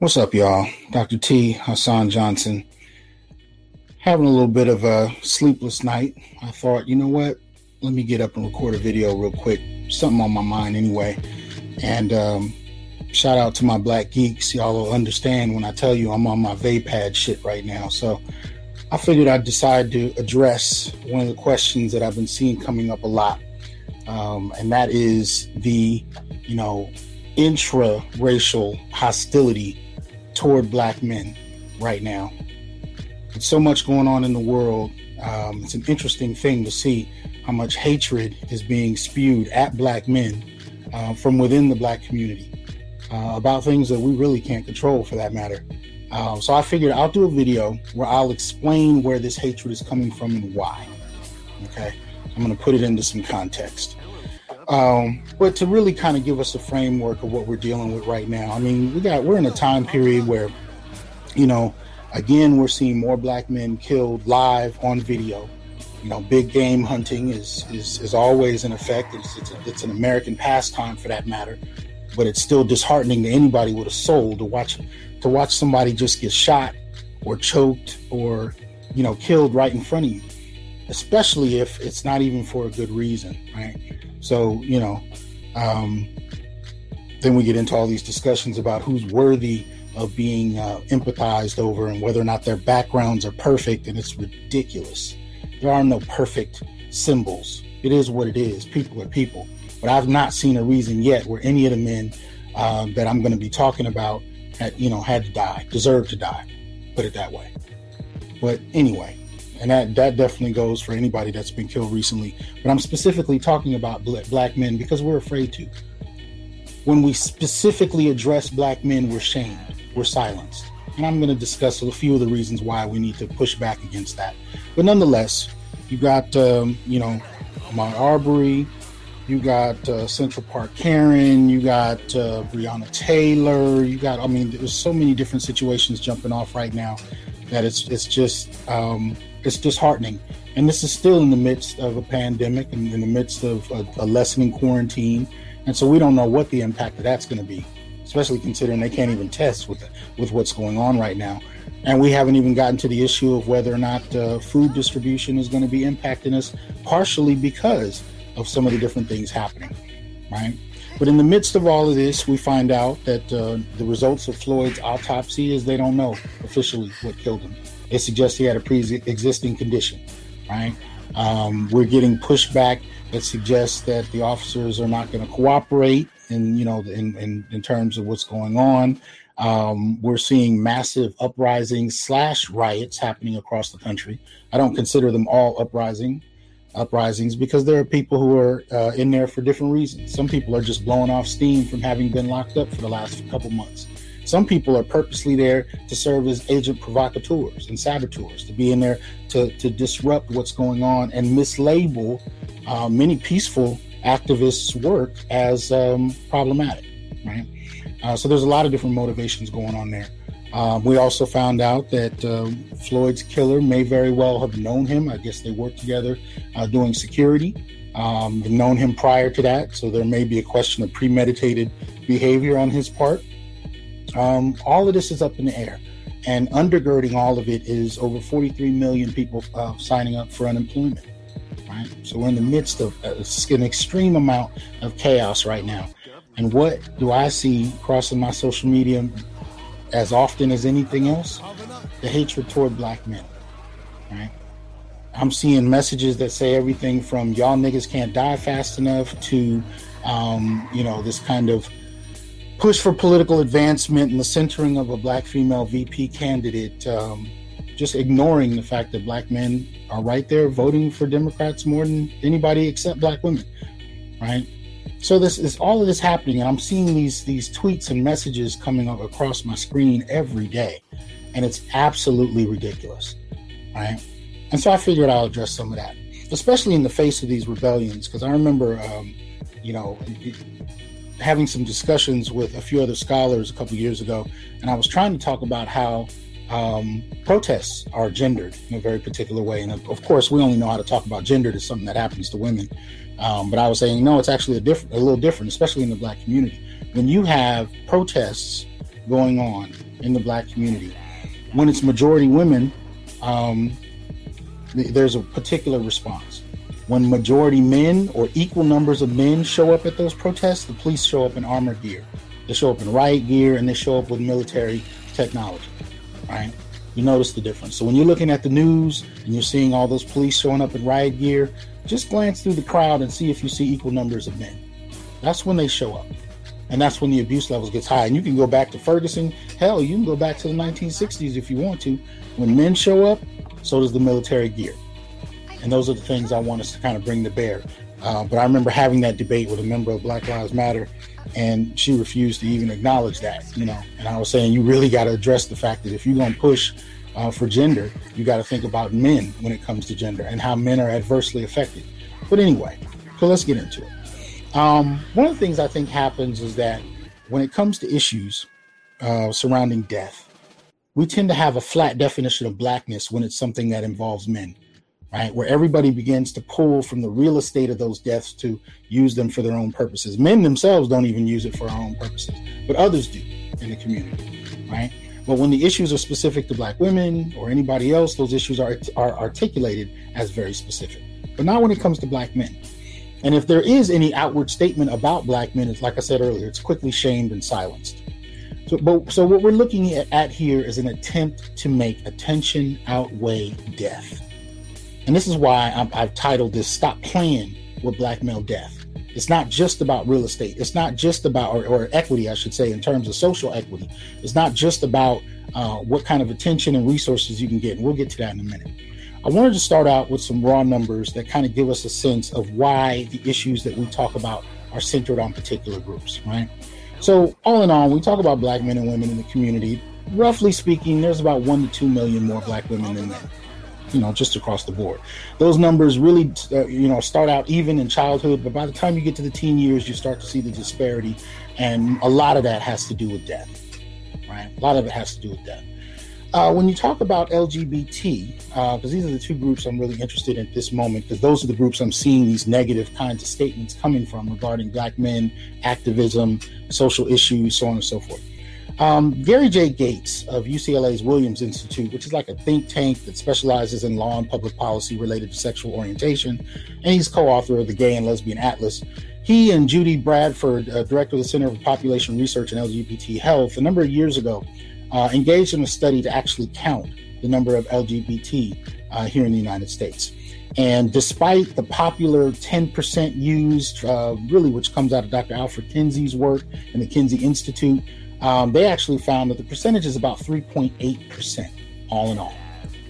What's up, y'all? Dr. T. Hasan Johnson. Having a little bit of a sleepless night. I thought, you know what? Let me get up and record a video real quick. Something on my mind anyway. And shout out to my black geeks. Y'all will understand when I tell you I'm on my Vapad shit right now. So I figured I'd decide to address one of the questions that I've been seeing coming up a lot. And that is the, intra-racial hostility toward black men right now. There's so much going on in the world. It's an interesting thing to see how much hatred is being spewed at black men from within the black community about things that we really can't control, for that matter. So I figured I'll do a video where I'll explain where this hatred is coming from and why. Okay, I'm going to put it into some context. But to really kind of give us a framework of what we're dealing with right now. I mean, we're in a time period where, again, we're seeing more black men killed live on video. Big game hunting is always in effect. It's an American pastime, for that matter, but it's still disheartening to anybody with a soul to watch somebody just get shot or choked or, killed right in front of you, especially if it's not even for a good reason, right? So, then we get into all these discussions about who's worthy of being empathized over and whether or not their backgrounds are perfect. And it's ridiculous. There are no perfect symbols. It is what it is. People are people. But I've not seen a reason yet where any of the men that I'm going to be talking about had to die, deserved to die, put it that way. But anyway. And that definitely goes for anybody that's been killed recently. But I'm specifically talking about black men because we're afraid to. When we specifically address black men, we're shamed, we're silenced. And I'm going to discuss a few of the reasons why we need to push back against that. But nonetheless, you got, Ahmaud Arbery, you got Central Park Karen, you got Breonna Taylor, there's so many different situations jumping off right now that it's just... it's disheartening. And this is still in the midst of a pandemic and in the midst of a lessening quarantine. And so we don't know what the impact of that's going to be, especially considering they can't even test with what's going on right now. And we haven't even gotten to the issue of whether or not food distribution is going to be impacting us, partially because of some of the different things happening, right? But in the midst of all of this, we find out that the results of Floyd's autopsy is they don't know officially what killed him. It suggests he had a pre-existing condition, right? We're getting pushback that suggests that the officers are not going to cooperate in terms of what's going on. We're seeing massive uprisings / riots happening across the country. I don't consider them all uprisings because there are people who are in there for different reasons. Some people are just blowing off steam from having been locked up for the last couple months. Some people are purposely there to serve as agent provocateurs and saboteurs, to be in there to disrupt what's going on and mislabel many peaceful activists' work as problematic, right? So there's a lot of different motivations going on there. We also found out that Floyd's killer may very well have known him. I guess they worked together doing security. They've known him prior to that, so there may be a question of premeditated behavior on his part. All of this is up in the air, and undergirding all of it is over 43 million people signing up for unemployment, right? So we're in the midst of an extreme amount of chaos right now. And what do I see crossing my social media as often as anything else? The hatred toward black men, right? I'm seeing messages that say everything from y'all niggas can't die fast enough to, this kind of push for political advancement and the centering of a black female VP candidate, just ignoring the fact that black men are right there voting for Democrats more than anybody except black women, right? So this is all of this happening, and I'm seeing these tweets and messages coming up across my screen every day, and it's absolutely ridiculous, right? And so I figured I'll address some of that, especially in the face of these rebellions, because I remember, having some discussions with a few other scholars a couple years ago, and I was trying to talk about how protests are gendered in a very particular way. And of course, we only know how to talk about gender as something that happens to women. But I was saying, no, it's actually a little different, especially in the black community. When you have protests going on in the black community. When it's majority women, there's a particular response. When majority men or equal numbers of men show up at those protests, the police show up in armored gear. They show up in riot gear, and they show up with military technology, right? You notice the difference. So when you're looking at the news and you're seeing all those police showing up in riot gear, just glance through the crowd and see if you see equal numbers of men. That's when they show up. And that's when the abuse levels gets high. And you can go back to Ferguson. Hell, you can go back to the 1960s if you want to. When men show up, so does the military gear. And those are the things I want us to kind of bring to bear. But I remember having that debate with a member of Black Lives Matter, and she refused to even acknowledge that, you know. And I was saying, you really got to address the fact that if you're going to push for gender, you got to think about men when it comes to gender and how men are adversely affected. But anyway, so let's get into it. One of the things I think happens is that when it comes to issues surrounding death, we tend to have a flat definition of blackness when it's something that involves men, right? Where everybody begins to pull from the real estate of those deaths to use them for their own purposes. Men themselves don't even use it for our own purposes, but others do in the community, right? But when the issues are specific to black women or anybody else, those issues are articulated as very specific, but not when it comes to black men. And if there is any outward statement about black men, it's like I said earlier, it's quickly shamed and silenced. So what we're looking at here is an attempt to make attention outweigh death. And this is why I've titled this, Stop Playing with Black Male Death. It's not just about real estate. It's not just about, or equity, I should say, in terms of social equity. It's not just about what kind of attention and resources you can get. And we'll get to that in a minute. I wanted to start out with some raw numbers that kind of give us a sense of why the issues that we talk about are centered on particular groups, right? So all in all, we talk about black men and women in the community. Roughly speaking, there's about 1 to 2 million more black women than men, you know, just across the board. Those numbers really, start out even in childhood, but by the time you get to the teen years, you start to see the disparity. And a lot of that has to do with death, right? A lot of it has to do with death. When you talk about LGBT, because these are the two groups I'm really interested in at this moment, because those are the groups I'm seeing these negative kinds of statements coming from regarding black men, activism, social issues, so on and so forth. Gary J. Gates of UCLA's Williams Institute, which is like a think tank that specializes in law and public policy related to sexual orientation, and he's co-author of the Gay and Lesbian Atlas. He and Judy Bradford, director of the Center for Population Research and LGBT Health, a number of years ago, engaged in a study to actually count the number of LGBT here in the United States. And despite the popular 10% used, really, which comes out of Dr. Alfred Kinsey's work in the Kinsey Institute, they actually found that the percentage is about 3.8% all in all.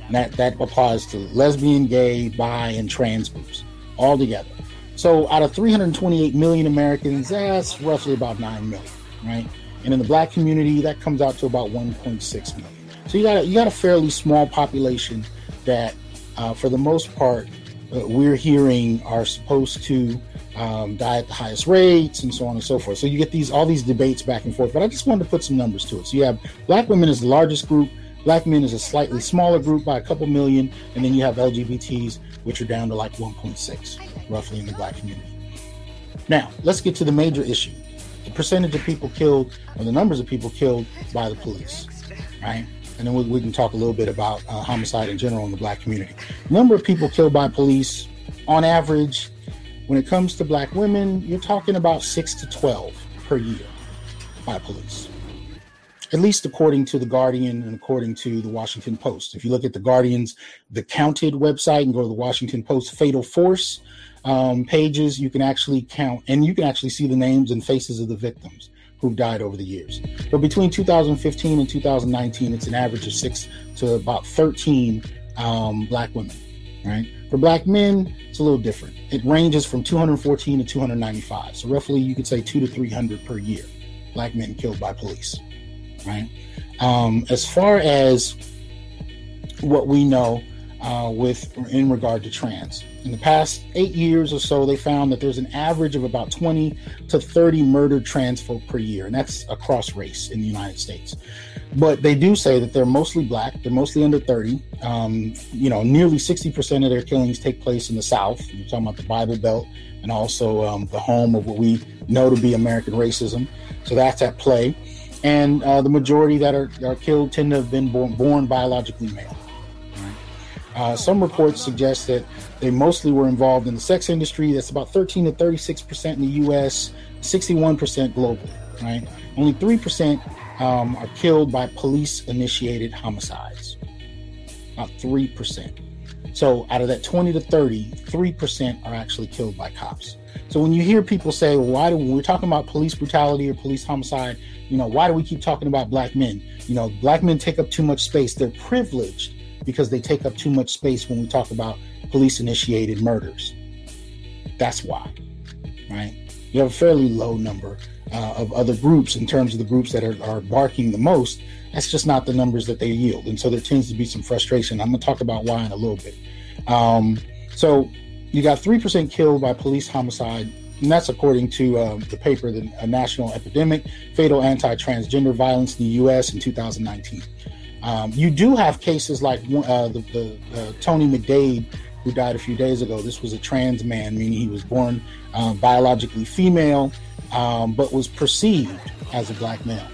And that applies to lesbian, gay, bi, and trans groups all together. So out of 328 million Americans, that's roughly about 9 million, right? And in the black community, that comes out to about 1.6 million. So you got a fairly small population that, for the most part, we're hearing are supposed to die at the highest rates and so on and so forth. So you get all these debates back and forth. But I just wanted to put some numbers to it. So you have black women is the largest group. Black men is a slightly smaller group by a couple million. And then you have LGBTs, which are down to like 1.6, roughly, in the black community. Now, let's get to the major issue. The percentage of people killed, or the numbers of people killed by the police, right? And then we can talk a little bit about homicide in general in the black community. Number of people killed by police, on average, when it comes to black women, you're talking about 6 to 12 per year by police, at least according to The Guardian and according to The Washington Post. If you look at The Guardian's The Counted website and go to The Washington Post Fatal Force pages, you can actually count, and you can actually see the names and faces of the victims who've died over the years. But between 2015 and 2019, it's an average of 6 to about 13 black women, right? For black men, it's a little different. It ranges from 214 to 295. So roughly you could say 200 to 300 per year, black men killed by police, right? As far as what we know in regard to trans, in the past 8 years or so, they found that there's an average of about 20 to 30 murdered trans folk per year, and that's across race in the United States. But they do say that they're mostly black, they're mostly under 30. Nearly 60% of their killings take place in the South. You're talking about the Bible Belt and also the home of what we know to be American racism. So that's at play. and the majority that are killed tend to have been born biologically male. Some reports suggest that they mostly were involved in the sex industry. That's about 13 to 36% in the U.S., 61% globally. Right, only 3% are killed by police-initiated homicides. About 3%. So out of that 20 to 30, 3% are actually killed by cops. So when you hear people say, well, why do when we're talking about police brutality or police homicide, you know, why do we keep talking about black men? You know, black men take up too much space. They're privileged because they take up too much space when we talk about police-initiated murders. That's why, right? You have a fairly low number of other groups in terms of the groups that are barking the most. That's just not the numbers that they yield. And so there tends to be some frustration. I'm going to talk about why in a little bit. So you got 3% killed by police homicide, and that's according to the paper, A National Epidemic, Fatal Anti-Transgender Violence in the U.S. in 2019. You do have cases like the Tony McDade, who died a few days ago. This was a trans man, meaning he was born biologically female, but was perceived as a black male,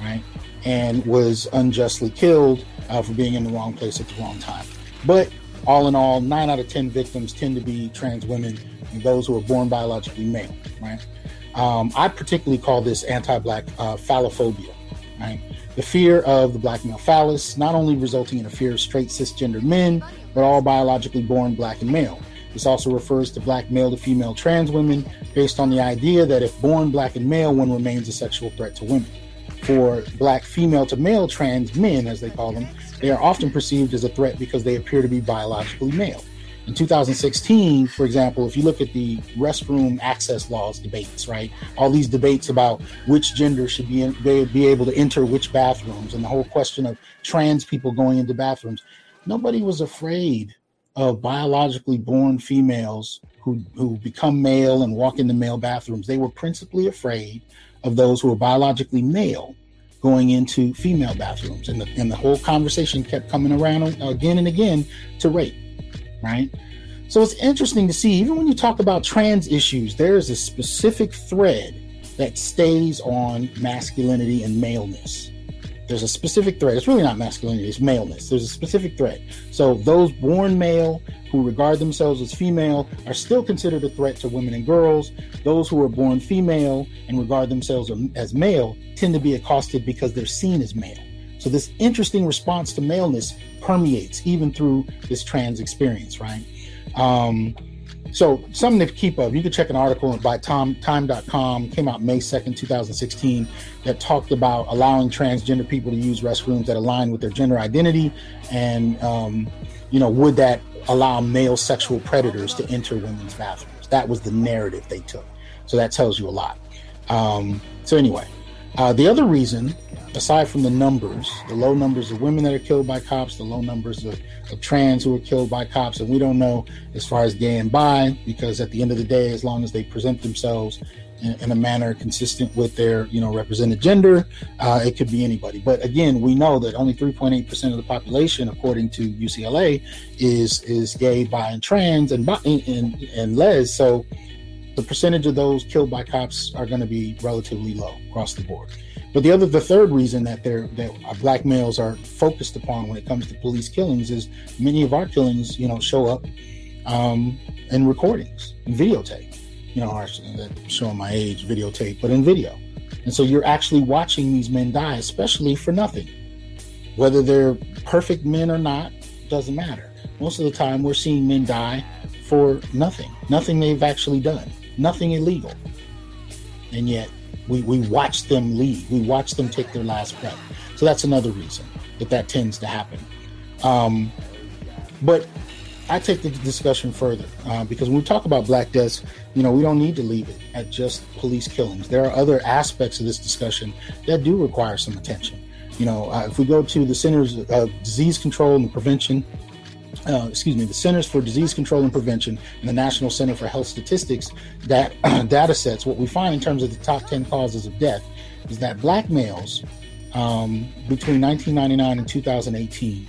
right? And was unjustly killed for being in the wrong place at the wrong time. But all in all, 9 out of 10 victims tend to be trans women and those who are born biologically male, right? I particularly call this anti-black phallophobia, right? The fear of the black male phallus, not only resulting in a fear of straight cisgender men, but all biologically born black and male. This also refers to black male to female trans women based on the idea that if born black and male, one remains a sexual threat to women. For black female to male trans men, as they call them, they are often perceived as a threat because they appear to be biologically male. In 2016, for example, if you look at the restroom access laws debates, right, all these debates about which gender should be able to enter which bathrooms, and the whole question of trans people going into bathrooms, nobody was afraid of biologically born females who become male and walk into male bathrooms. They were principally afraid of those who are biologically male going into female bathrooms. And the whole conversation kept coming around again and again to rape, right? So it's interesting to see, even when you talk about trans issues, there is a specific thread that stays on masculinity and maleness. There's a specific thread. It's really not masculinity, it's maleness. There's a specific thread. So those born male who regard themselves as female are still considered a threat to women and girls. Those who are born female and regard themselves as male tend to be accosted because they're seen as male. So this interesting response to maleness permeates even through this trans experience, right? So something to keep up. You can check an article by time.com, came out May 2nd, 2016, that talked about allowing transgender people to use restrooms that align with their gender identity. And, you know, would that allow male sexual predators to enter women's bathrooms? That was the narrative they took. So that tells you a lot. So anyway, the other reason, aside from the numbers, the low numbers of women that are killed by cops, the low numbers of trans who are killed by cops, and we don't know as far as gay and bi, because at the end of the day, as long as they present themselves in a manner consistent with their, you know, represented gender, it could be anybody. But again, we know that only 3.8% of the population, according to UCLA, is gay, bi, and trans, and les. So the percentage of those killed by cops are going to be relatively low across the board. But the third reason that black males are focused upon when it comes to police killings is many of our killings, you know, show up in recordings, in videotape. You know, showing my age, videotape, but in video. And so you're actually watching these men die, especially for nothing. Whether they're perfect men or not, doesn't matter. Most of the time we're seeing men die for nothing they've actually done, nothing illegal. And yet, We watch them leave. We watch them take their last breath. So that's another reason that tends to happen. But I take the discussion further because when we talk about black deaths, you know, we don't need to leave it at just police killings. There are other aspects of this discussion that do require some attention. You know, if we go to the Centers of Disease Control and Prevention, the Centers for Disease Control and Prevention and the National Center for Health Statistics data sets, what we find in terms of the top 10 causes of death is that black males between 1999 and 2018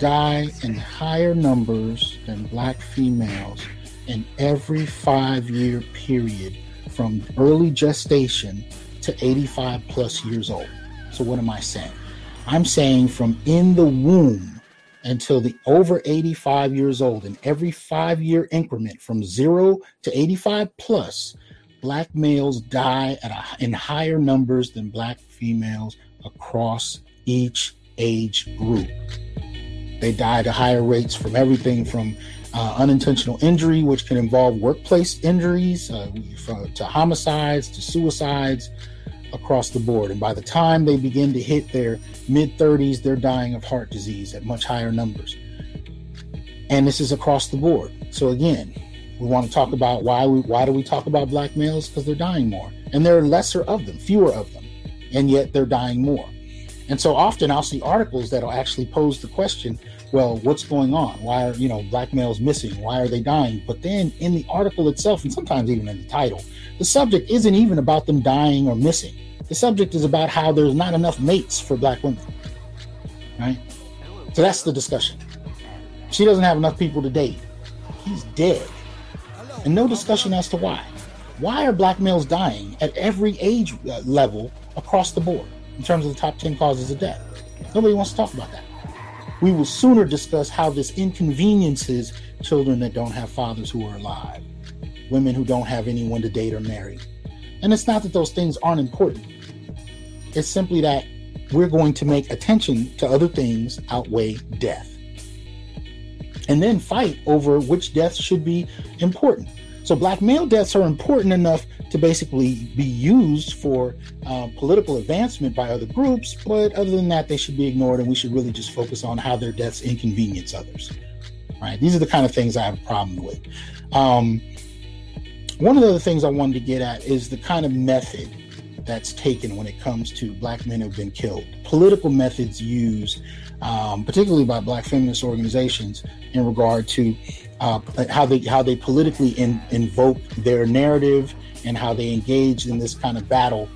die in higher numbers than black females in every 5-year period from early gestation to 85 plus years old. So what am I saying? I'm saying from in the womb until the over 85 years old, in every 5-year increment from 0 to 85 plus, black males die in higher numbers than black females across each age group. They died at higher rates from everything from unintentional injury, which can involve workplace injuries, to homicides, to suicides, across the board. And by the time they begin to hit their mid-30s, they're dying of heart disease at much higher numbers. And this is across the board. So again, we want to talk about why do we talk about black males? Because they're dying more. And there are lesser of them, fewer of them, and yet they're dying more. And so often I'll see articles that'll actually pose the question, well, what's going on? Why are, black males missing? Why are they dying? But then in the article itself, and sometimes even in the title, the subject isn't even about them dying or missing. The subject is about how there's not enough mates for black women, right? So that's the discussion. She doesn't have enough people to date. He's dead. And no discussion as to why. Why are black males dying at every age level across the board in terms of the top 10 causes of death? Nobody wants to talk about that. We will sooner discuss how this inconveniences children that don't have fathers who are alive, women who don't have anyone to date or marry. And it's not that those things aren't important. It's simply that we're going to make attention to other things outweigh death. And then fight over which deaths should be important. So black male deaths are important enough to basically be used for political advancement by other groups, but other than that, they should be ignored, and we should really just focus on how their deaths inconvenience others, right? These are the kind of things I have a problem with. One of the other things I wanted to get at is the kind of method that's taken when it comes to black men who've been killed. Political methods used, particularly by black feminist organizations, in regard to how they politically invoke their narrative and how they engage in this kind of battle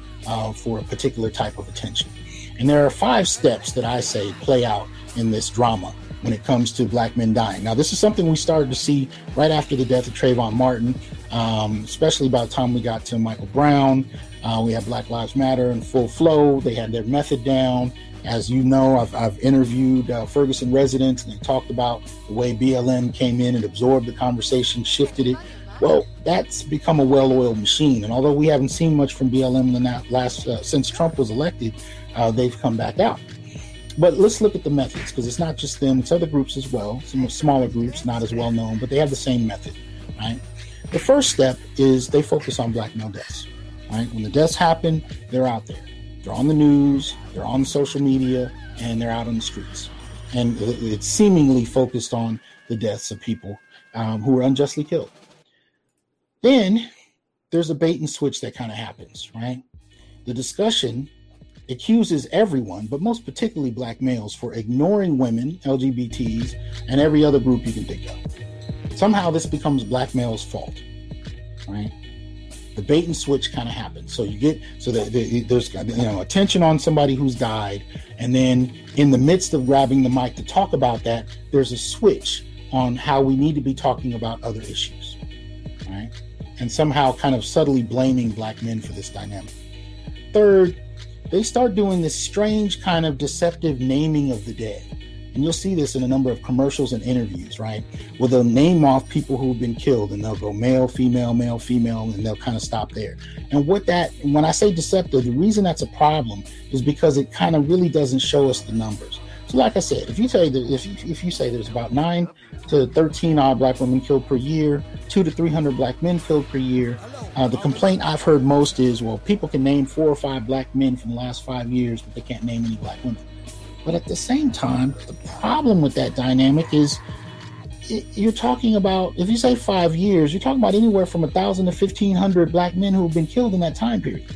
for a particular type of attention. And there are 5 steps that I say play out in this drama when it comes to black men dying. Now, this is something we started to see right after the death of Trayvon Martin, especially by the time we got to Michael Brown. We had Black Lives Matter in full flow. They had their method down. As you know, I've interviewed Ferguson residents, and they talked about the way BLM came in and absorbed the conversation, shifted it. Well, that's become a well-oiled machine. And although we haven't seen much from BLM in the last since Trump was elected, they've come back out. But let's look at the methods, because it's not just them, it's other groups as well. Some smaller groups, not as well known, but they have the same method, right? The first step is they focus on black male deaths, right? When the deaths happen, they're out there. They're on the news, they're on social media, and they're out on the streets. And it's seemingly focused on the deaths of people who were unjustly killed. Then there's a bait and switch that kind of happens, right? The discussion accuses everyone, but most particularly black males, for ignoring women, LGBTs, and every other group you can think of. Somehow this becomes black males' fault, right? The bait and switch kind of happens. So you get, there's attention on somebody who's died. And then in the midst of grabbing the mic to talk about that, there's a switch on how we need to be talking about other issues, right? And somehow kind of subtly blaming black men for this dynamic. Third, they start doing this strange kind of deceptive naming of the dead. And you'll see this in a number of commercials and interviews, right? Well, they'll name off people who've been killed, and they'll go male, female, and they'll kind of stop there. And when I say deceptive, the reason that's a problem is because it kind of really doesn't show us the numbers. So like I said, if you say there's about 9 to 13 odd black women killed per year, 2 to 300 black men killed per year, the complaint I've heard most is, well, people can name 4 or 5 black men from the last 5 years, but they can't name any black women. But at the same time, the problem with that dynamic is you're talking about, if you say 5 years, you're talking about anywhere from 1,000 to 1,500 black men who have been killed in that time period.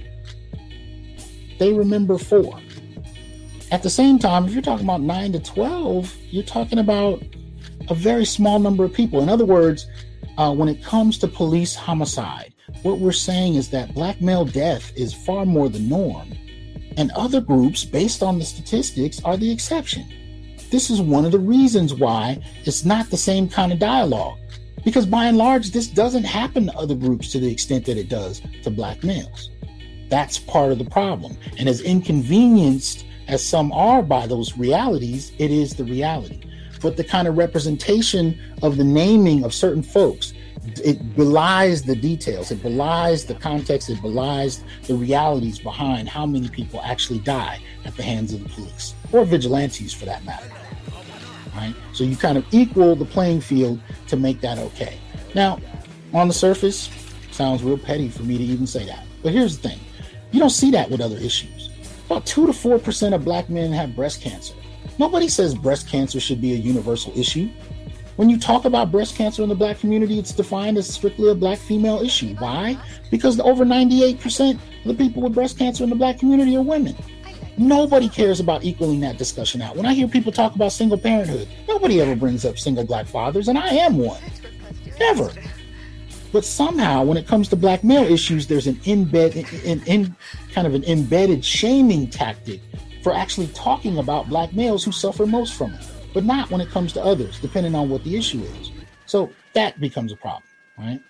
They remember 4. At the same time, if you're talking about 9 to 12, you're talking about a very small number of people. In other words, when it comes to police homicide, what we're saying is that black male death is far more the norm, and other groups, based on the statistics, are the exception. This is one of the reasons why it's not the same kind of dialogue, because by and large, this doesn't happen to other groups to the extent that it does to black males. That's part of the problem. And as inconvenienced as some are by those realities, it is the reality. But the kind of representation of the naming of certain folks, it belies the details, it belies the context, it belies the realities behind how many people actually die at the hands of the police, or vigilantes for that matter. Right? So you kind of equal the playing field to make that okay. Now, on the surface, sounds real petty for me to even say that. But here's the thing. You don't see that with other issues. About 2 to 4% of black men have breast cancer. Nobody says breast cancer should be a universal issue. When you talk about breast cancer in the black community, it's defined as strictly a black female issue. Why? Because over 98% of the people with breast cancer in the black community are women. Nobody cares about equaling that discussion out. When I hear people talk about single parenthood, nobody ever brings up single black fathers, and I am one. Never. But somehow, when it comes to black male issues, there's an embedded shaming tactic for actually talking about black males who suffer most from it. But not when it comes to others, depending on what the issue is. So that becomes a problem, right?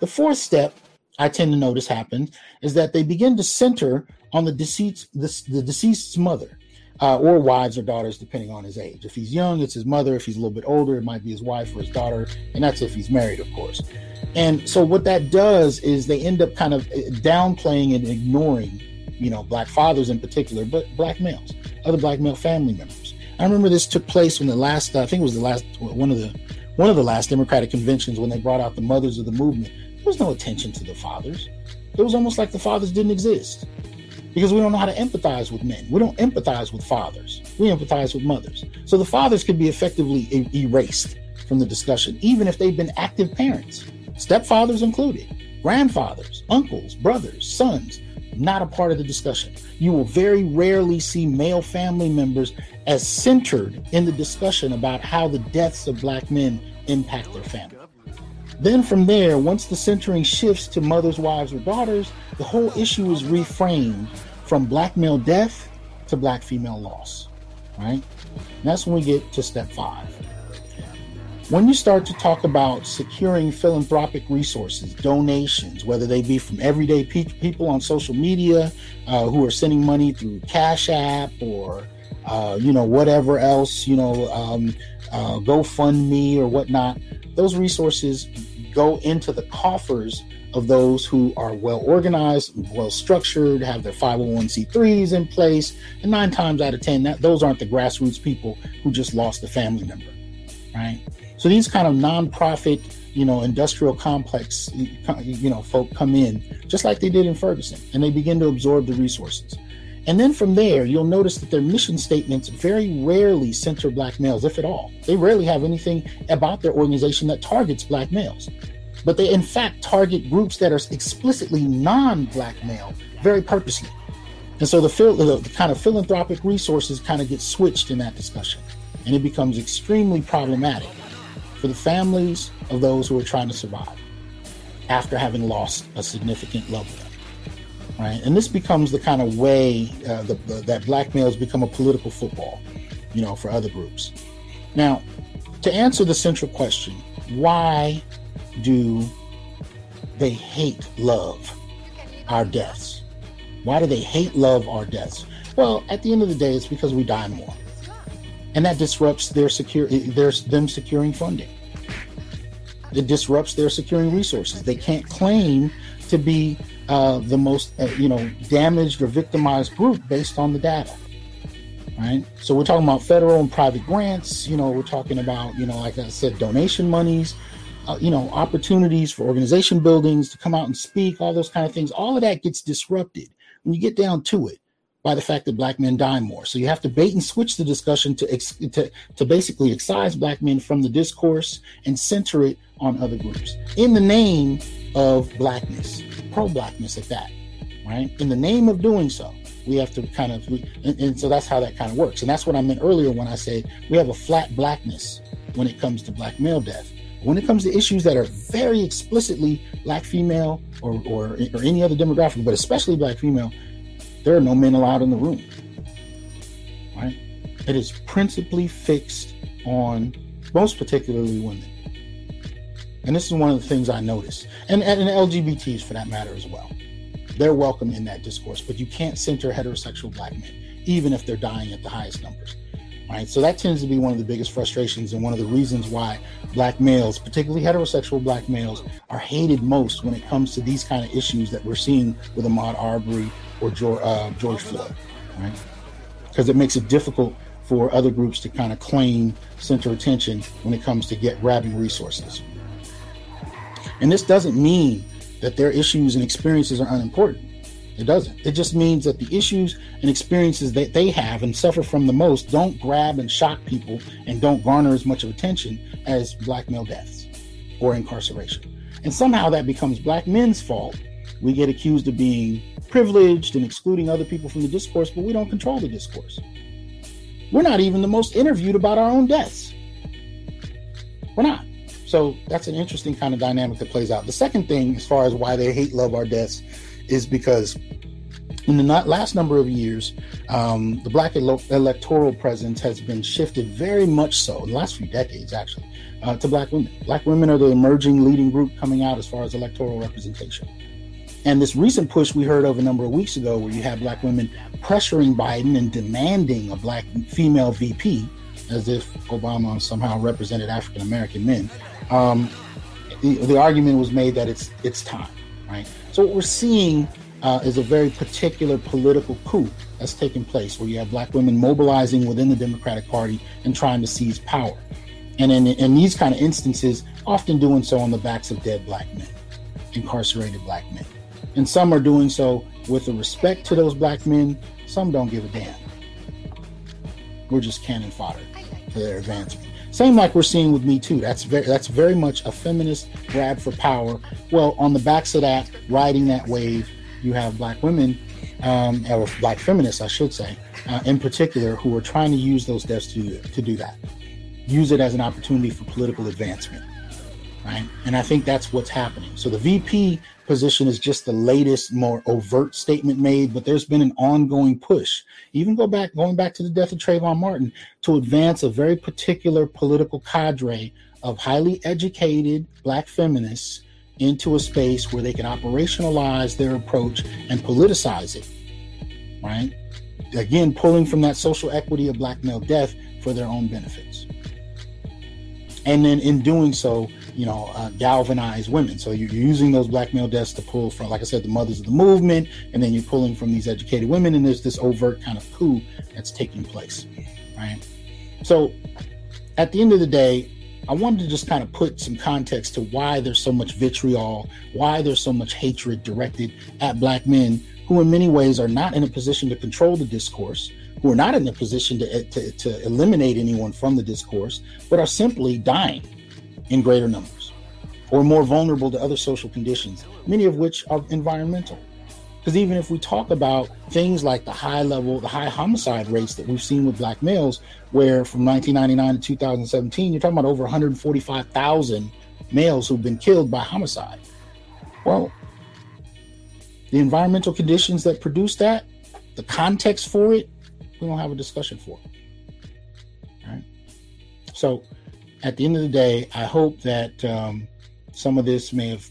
The fourth step I tend to notice happens is that they begin to center on the deceased's mother, or wives or daughters, depending on his age. If he's young, it's his mother. If he's a little bit older, it might be his wife or his daughter. And that's if he's married, of course. And so what that does is they end up kind of downplaying and ignoring, black fathers in particular, but black males, other black male family members. I remember this took place when one of the last Democratic conventions when they brought out the mothers of the movement. There was no attention to the fathers. It was almost like the fathers didn't exist because we don't know how to empathize with men. We don't empathize with fathers. We empathize with mothers. So the fathers could be effectively erased from the discussion, even if they've been active parents, stepfathers included, grandfathers, uncles, brothers, sons. Not a part of the discussion. You will very rarely see male family members as centered in the discussion about how the deaths of black men impact their family. Then from there, once the centering shifts to mothers, wives, or daughters, the whole issue is reframed from black male death to black female loss, right? And that's when we get to step 5. When you start to talk about securing philanthropic resources, donations, whether they be from everyday people on social media who are sending money through Cash App or, whatever else, GoFundMe or whatnot, those resources go into the coffers of those who are well organized, well structured, have their 501c3s in place. And 9 times out of 10, those aren't the grassroots people who just lost a family member, right? So these kind of nonprofit, industrial complex, folk come in just like they did in Ferguson, and they begin to absorb the resources. And then from there, you'll notice that their mission statements very rarely center black males, if at all. They rarely have anything about their organization that targets black males. But they, in fact, target groups that are explicitly non-black male very purposely. And so the kind of philanthropic resources kind of get switched in that discussion, and it becomes extremely problematic for the families of those who are trying to survive after having lost a significant loved one, right? And this becomes the kind of way that black males become a political football, for other groups. Now, to answer the central question, why do they hate love our deaths? Why do they hate love our deaths? Well, at the end of the day, it's because we die more. And that disrupts them securing funding. It disrupts their securing resources. They can't claim to be the most, damaged or victimized group based on the data, right? So we're talking about federal and private grants. We're talking about, like I said, donation monies, opportunities for organization buildings to come out and speak, all those kind of things. All of that gets disrupted when you get down to it by the fact that black men die more. So you have to bait and switch the discussion to basically excise black men from the discourse and center it on other groups in the name of blackness, pro-blackness at that, right? In the name of doing so, we have to and so that's how that kind of works. And that's what I meant earlier when I said we have a flat blackness when it comes to black male death. When it comes to issues that are very explicitly black female or any other demographic, but especially black female, there are no men allowed in the room, right? It is principally fixed on most particularly women. And this is one of the things I noticed, and LGBTs for that matter as well. They're welcome in that discourse, but you can't center heterosexual Black men, even if they're dying at the highest numbers. Right? So that tends to be one of the biggest frustrations and one of the reasons why Black males, particularly heterosexual Black males, are hated most when it comes to these kind of issues that we're seeing with Ahmaud Arbery or George Floyd, right? Because it makes it difficult for other groups to kind of claim center attention when it comes to grabbing resources. And this doesn't mean that their issues and experiences are unimportant. It doesn't. It just means that the issues and experiences that they have and suffer from the most don't grab and shock people and don't garner as much of attention as Black male deaths or incarceration. And somehow that becomes Black men's fault. We get accused of being privileged and excluding other people from the discourse, but we don't control the discourse. We're not even the most interviewed about our own deaths. We're not. So that's an interesting kind of dynamic that plays out. The second thing, as far as why they hate, love our deaths, is because in the last number of years, the Black electoral presence has been shifted very much so, in the last few decades actually, to Black women. Black women are the emerging leading group coming out as far as electoral representation. And this recent push we heard of a number of weeks ago where you have Black women pressuring Biden and demanding a Black female VP, as if Obama somehow represented African-American men, the argument was made that it's time, right? So what we're seeing is a very particular political coup that's taking place where you have Black women mobilizing within the Democratic Party and trying to seize power. And in these kind of instances, often doing so on the backs of dead Black men, incarcerated Black men. And some are doing so with a respect to those Black men. Some don't give a damn. We're just cannon fodder for their advancement. Same like we're seeing with Me Too. That's very much a feminist grab for power. Well, on the backs of that, riding that wave, you have Black women, or Black feminists, I should say, in particular, who are trying to use those deaths to do that. Use it as an opportunity for political advancement, right? And I think that's what's happening. So the VP position is just the latest, more overt statement made, but there's been an ongoing push, even going back to the death of Trayvon Martin, to advance a very particular political cadre of highly educated Black feminists into a space where they can operationalize their approach and politicize it, right? Again, pulling from that social equity of Black male death for their own benefits. And then in doing so, galvanize women. So you're using those Black male deaths to pull from, like I said, the mothers of the movement, and then you're pulling from these educated women, and there's this overt kind of coup that's taking place, right? So at the end of the day, I wanted to just kind of put some context to why there's so much vitriol, why there's so much hatred directed at Black men who in many ways are not in a position to control the discourse, who are not in a position to eliminate anyone from the discourse, but are simply dying in greater numbers or more vulnerable to other social conditions, many of which are environmental. Because even if we talk about things like the high homicide rates that we've seen with Black males, where from 1999 to 2017, you're talking about over 145,000 males who've been killed by homicide. Well, the environmental conditions that produce that, the context for it, we don't have a discussion for it. All right. So at the end of the day, I hope that some of this may have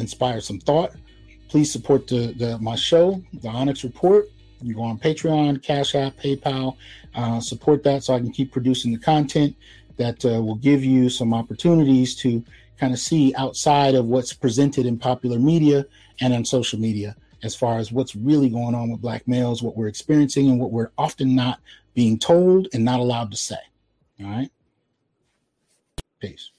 inspired some thought. Please support my show, The Onyx Report. You go on Patreon, Cash App, PayPal, support that so I can keep producing the content that will give you some opportunities to kind of see outside of what's presented in popular media and on social media as far as what's really going on with Black males, what we're experiencing, and what we're often not being told and not allowed to say. All right? Peace.